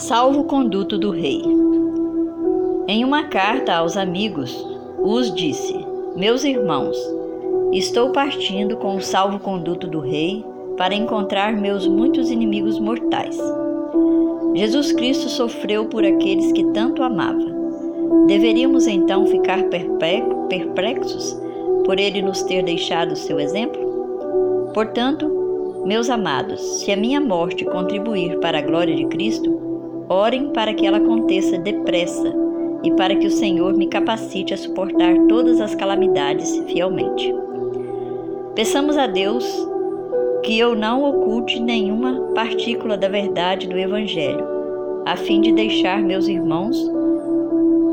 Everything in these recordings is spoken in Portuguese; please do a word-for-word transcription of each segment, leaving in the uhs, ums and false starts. salvo-conduto do rei. Em uma carta aos amigos, Hus disse: meus irmãos, estou partindo com o salvo-conduto do rei para encontrar meus muitos inimigos mortais. Jesus Cristo sofreu por aqueles que tanto amava. Deveríamos então ficar perplexos por ele nos ter deixado seu exemplo? Portanto, meus amados, se a minha morte contribuir para a glória de Cristo, orem para que ela aconteça depressa e para que o Senhor me capacite a suportar todas as calamidades fielmente. Peçamos a Deus que eu não oculte nenhuma partícula da verdade do Evangelho, a fim de deixar meus irmãos,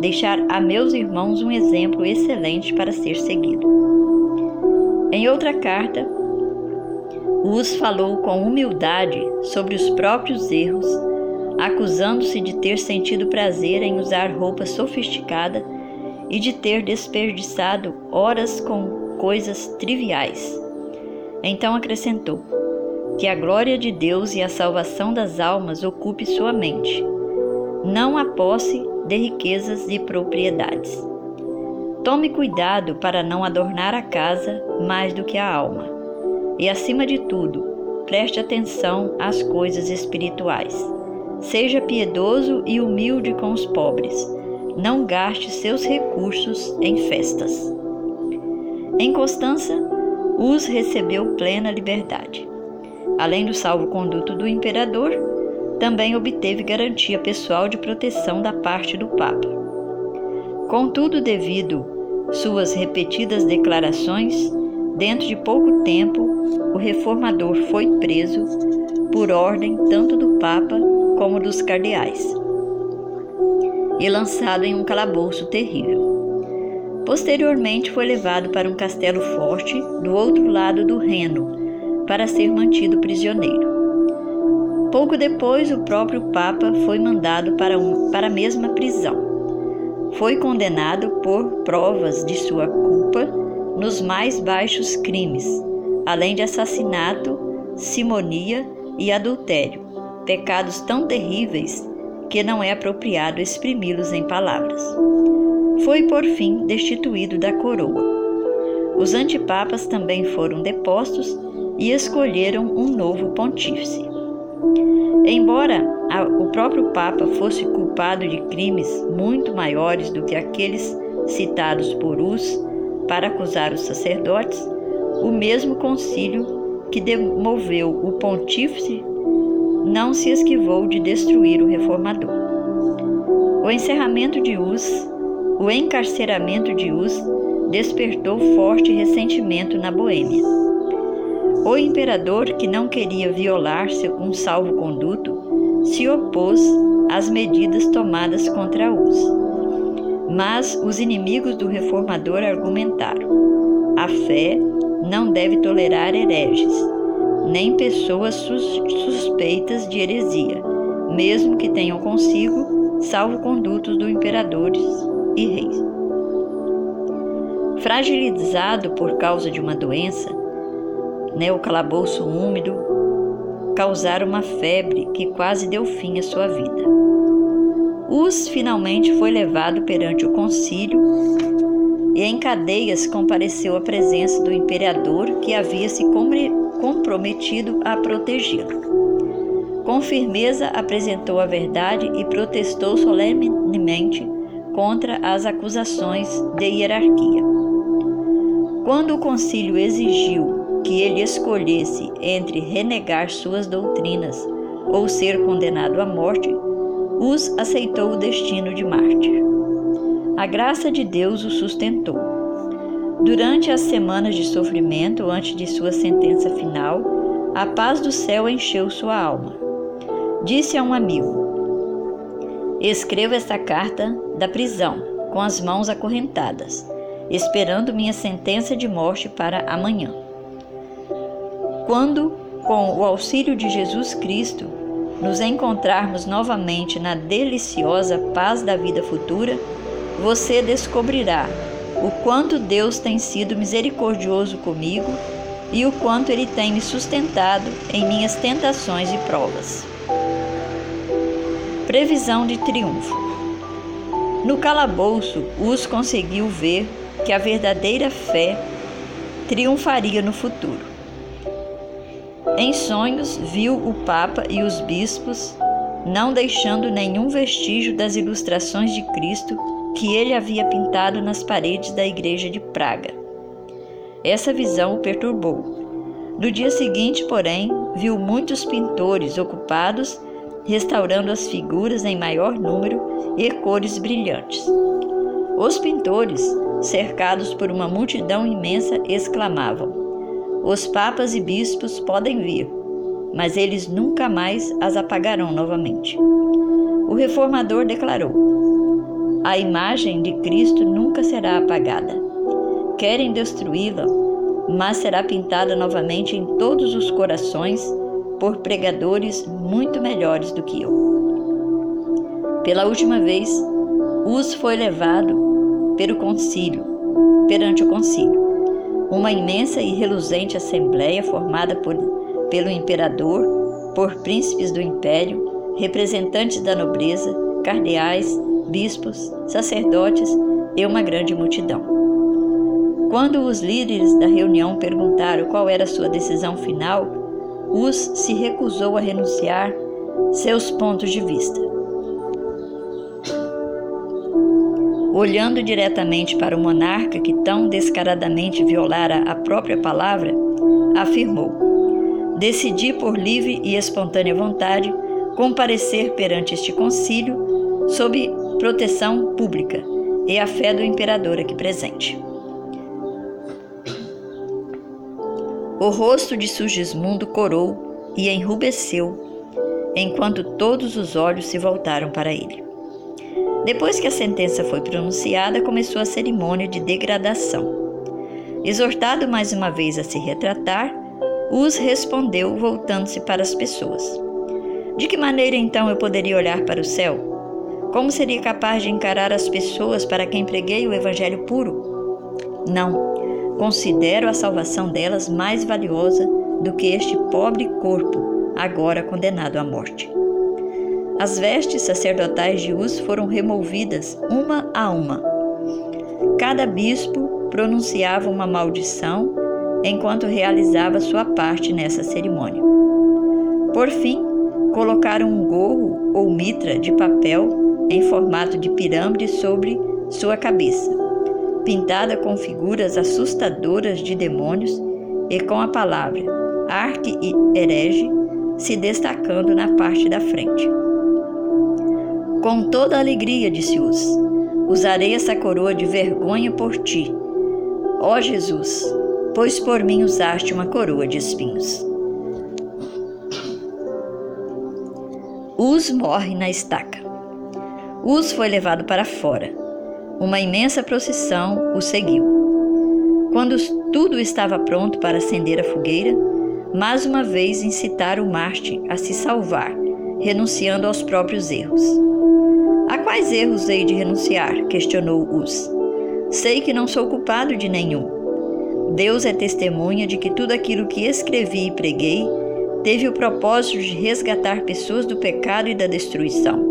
deixar a meus irmãos um exemplo excelente para ser seguido. Em outra carta, Hus falou com humildade sobre os próprios erros, acusando-se de ter sentido prazer em usar roupa sofisticada e de ter desperdiçado horas com coisas triviais. Então acrescentou: que a glória de Deus e a salvação das almas ocupe sua mente, não a posse de riquezas e propriedades. Tome cuidado para não adornar a casa mais do que a alma. E, acima de tudo, preste atenção às coisas espirituais. Seja piedoso e humilde com os pobres. Não gaste seus recursos em festas. Em Constança, Hus recebeu plena liberdade. Além do salvo-conduto do imperador, também obteve garantia pessoal de proteção da parte do Papa. Contudo, devido suas repetidas declarações, dentro de pouco tempo, o reformador foi preso por ordem tanto do Papa como dos cardeais e lançado em um calabouço terrível. Posteriormente foi levado para um castelo forte do outro lado do Reno para ser mantido prisioneiro. Pouco depois, o próprio Papa foi mandado para, um, para a mesma prisão. Foi condenado por provas de sua culpa nos mais baixos crimes, além de assassinato, simonia e adultério, pecados tão terríveis que não é apropriado exprimi-los em palavras. Foi, por fim, destituído da coroa. Os antipapas também foram depostos e escolheram um novo pontífice. Embora o próprio Papa fosse culpado de crimes muito maiores do que aqueles citados por Hus, para acusar os sacerdotes, o mesmo concílio que demoveu o pontífice não se esquivou de destruir o reformador. O encerramento de Hus, o encarceramento de Hus, despertou forte ressentimento na Boêmia. O imperador, que não queria violar um salvo-conduto, se opôs às medidas tomadas contra Hus. Mas os inimigos do reformador argumentaram: a fé não deve tolerar hereges, nem pessoas suspeitas de heresia, mesmo que tenham consigo salvo-condutos dos imperadores e reis. Fragilizado por causa de uma doença, né, o calabouço úmido causara uma febre que quase deu fim à sua vida. Hus finalmente foi levado perante o concílio e em cadeias compareceu à presença do imperador, que havia se comprometido a protegê-lo. Com firmeza apresentou a verdade e protestou solenemente contra as acusações de hierarquia. Quando o concílio exigiu que ele escolhesse entre renegar suas doutrinas ou ser condenado à morte, Hus aceitou o destino de mártir. A graça de Deus o sustentou. Durante as semanas de sofrimento, antes de sua sentença final, a paz do céu encheu sua alma. Disse a um amigo: escrevo esta carta da prisão, com as mãos acorrentadas, esperando minha sentença de morte para amanhã. Quando, com o auxílio de Jesus Cristo, nos encontrarmos novamente na deliciosa paz da vida futura, você descobrirá o quanto Deus tem sido misericordioso comigo e o quanto Ele tem me sustentado em minhas tentações e provas. previsão de triunfo. No calabouço, Hus conseguiu ver que a verdadeira fé triunfaria no futuro. Em sonhos, viu o Papa e os bispos, não deixando nenhum vestígio das ilustrações de Cristo que ele havia pintado nas paredes da igreja de Praga. Essa visão o perturbou. No dia seguinte, porém, viu muitos pintores ocupados, restaurando as figuras em maior número e cores brilhantes. Os pintores, cercados por uma multidão imensa, exclamavam: "Os papas e bispos podem vir, mas eles nunca mais as apagarão novamente." O reformador declarou: "A imagem de Cristo nunca será apagada. Querem destruí-la, mas será pintada novamente em todos os corações por pregadores muito melhores do que eu." Pela última vez, Hus foi levado pelo concílio, perante o concílio, uma imensa e reluzente assembleia formada por, pelo imperador, por príncipes do império, representantes da nobreza, cardeais, bispos, sacerdotes e uma grande multidão. Quando os líderes da reunião perguntaram qual era sua decisão final, Hus se recusou a renunciar seus pontos de vista. Olhando diretamente para o monarca que tão descaradamente violara a própria palavra, afirmou: "Decidi por livre e espontânea vontade comparecer perante este concílio sob proteção pública e a fé do imperador aqui presente." O rosto de Sugismundo corou e enrubesceu, enquanto todos os olhos se voltaram para ele. Depois que a sentença foi pronunciada, começou a cerimônia de degradação. Exortado mais uma vez a se retratar, Hus respondeu, voltando-se para as pessoas: "De que maneira então eu poderia olhar para o céu? Como seria capaz de encarar as pessoas para quem preguei o evangelho puro? Não. Considero a salvação delas mais valiosa do que este pobre corpo, agora condenado à morte." As vestes sacerdotais de Hus foram removidas uma a uma. Cada bispo pronunciava uma maldição enquanto realizava sua parte nessa cerimônia. Por fim, colocaram um gorro ou mitra de papel em formato de pirâmide sobre sua cabeça, pintada com figuras assustadoras de demônios e com a palavra "arque-herege" se destacando na parte da frente. "Com toda a alegria", disse Hus, "usarei essa coroa de vergonha por ti, ó Jesus, pois por mim usaste uma coroa de espinhos." Hus morre na estaca. Hus foi levado para fora. Uma imensa procissão o seguiu. Quando tudo estava pronto para acender a fogueira, mais uma vez incitaram o mártir a se salvar, renunciando aos próprios erros. "A quais erros hei de renunciar?", questionou Hus. "Sei que não sou culpado de nenhum. Deus é testemunha de que tudo aquilo que escrevi e preguei teve o propósito de resgatar pessoas do pecado e da destruição.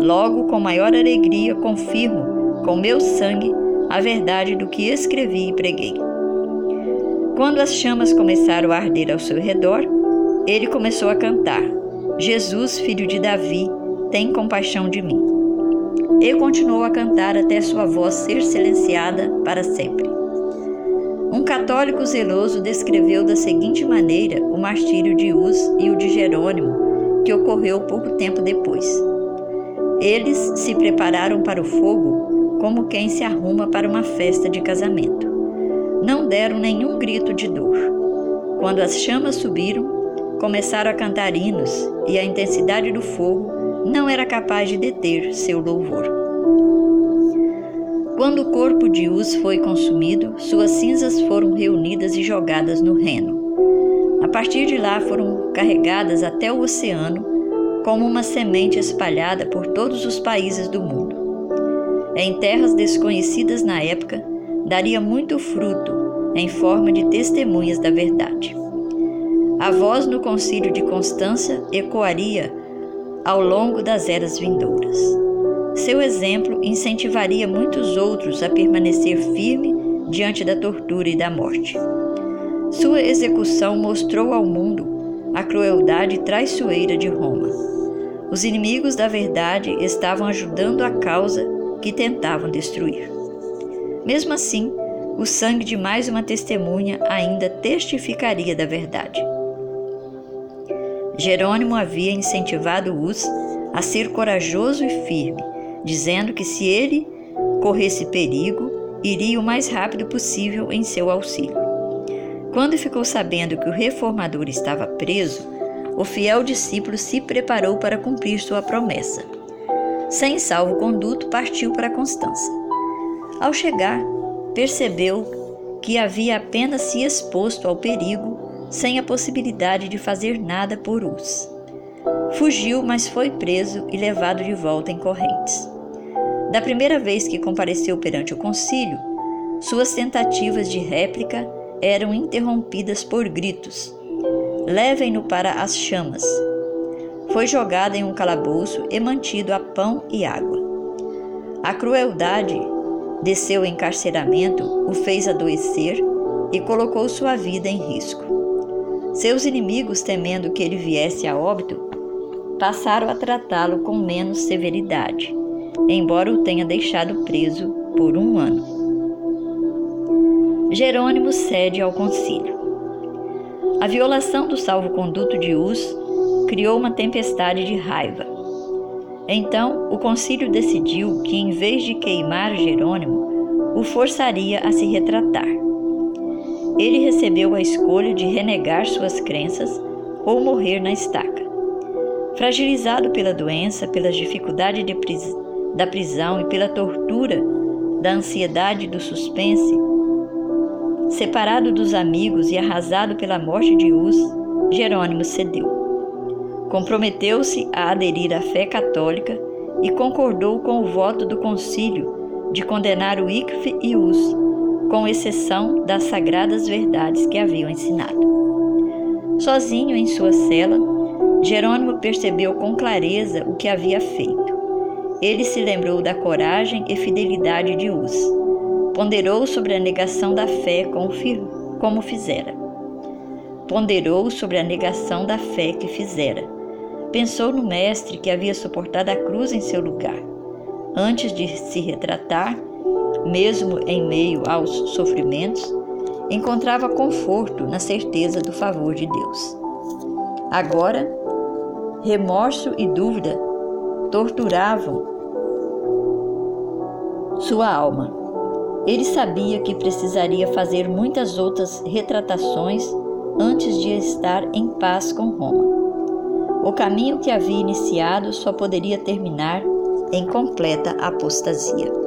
Logo, com maior alegria, confirmo com meu sangue a verdade do que escrevi e preguei." Quando as chamas começaram a arder ao seu redor, ele começou a cantar: "Jesus, filho de Davi, tem compaixão de mim." E continuou a cantar até sua voz ser silenciada para sempre. Um católico zeloso descreveu da seguinte maneira o martírio de Hus e o de Jerônimo, que ocorreu pouco tempo depois: "Eles se prepararam para o fogo como quem se arruma para uma festa de casamento. Não deram nenhum grito de dor. Quando as chamas subiram, começaram a cantar hinos, e a intensidade do fogo não era capaz de deter seu louvor." Quando o corpo de Hus foi consumido, suas cinzas foram reunidas e jogadas no Reno. A partir de lá foram carregadas até o oceano, como uma semente espalhada por todos os países do mundo. Em terras desconhecidas na época, daria muito fruto em forma de testemunhas da verdade. A voz no Concílio de Constância ecoaria ao longo das eras vindouras. Seu exemplo incentivaria muitos outros a permanecer firme diante da tortura e da morte. Sua execução mostrou ao mundo a crueldade traiçoeira de Roma. Os inimigos da verdade estavam ajudando a causa que tentavam destruir. Mesmo assim, o sangue de mais uma testemunha ainda testificaria da verdade. Jerônimo havia incentivado Hus a ser corajoso e firme, dizendo que se ele corresse perigo, iria o mais rápido possível em seu auxílio. Quando ficou sabendo que o reformador estava preso, o fiel discípulo se preparou para cumprir sua promessa. Sem salvo-conduto, partiu para Constança. Ao chegar, percebeu que havia apenas se exposto ao perigo, sem a possibilidade de fazer nada por Hus. Fugiu, mas foi preso e levado de volta em correntes. Da primeira vez que compareceu perante o concílio, suas tentativas de réplica eram interrompidas por gritos: "Levem-no para as chamas!" Foi jogado em um calabouço e mantido a pão e água. A crueldade de seu encarceramento o fez adoecer e colocou sua vida em risco. Seus inimigos, temendo que ele viesse a óbito, passaram a tratá-lo com menos severidade, embora o tenha deixado preso por um ano. Jerônimo cede ao concílio. A violação do salvo-conduto de Hus criou uma tempestade de raiva. Então, o concílio decidiu que, em vez de queimar Jerônimo, o forçaria a se retratar. Ele recebeu a escolha de renegar suas crenças ou morrer na estaca. Fragilizado pela doença, pelas dificuldades de pris- da prisão e pela tortura da ansiedade e do suspense, separado dos amigos e arrasado pela morte de Hus, Jerônimo cedeu. Comprometeu-se a aderir à fé católica e concordou com o voto do concílio de condenar o Icfe e Hus, com exceção das sagradas verdades que haviam ensinado. Sozinho em sua cela, Jerônimo percebeu com clareza o que havia feito. Ele se lembrou da coragem e fidelidade de Hus. Ponderou sobre a negação da fé como fizera. Ponderou sobre a negação da fé que fizera. Pensou no mestre que havia suportado a cruz em seu lugar. Antes de se retratar, mesmo em meio aos sofrimentos, encontrava conforto na certeza do favor de Deus. Agora, remorso e dúvida torturavam sua alma. Ele sabia que precisaria fazer muitas outras retratações antes de estar em paz com Roma. O caminho que havia iniciado só poderia terminar em completa apostasia.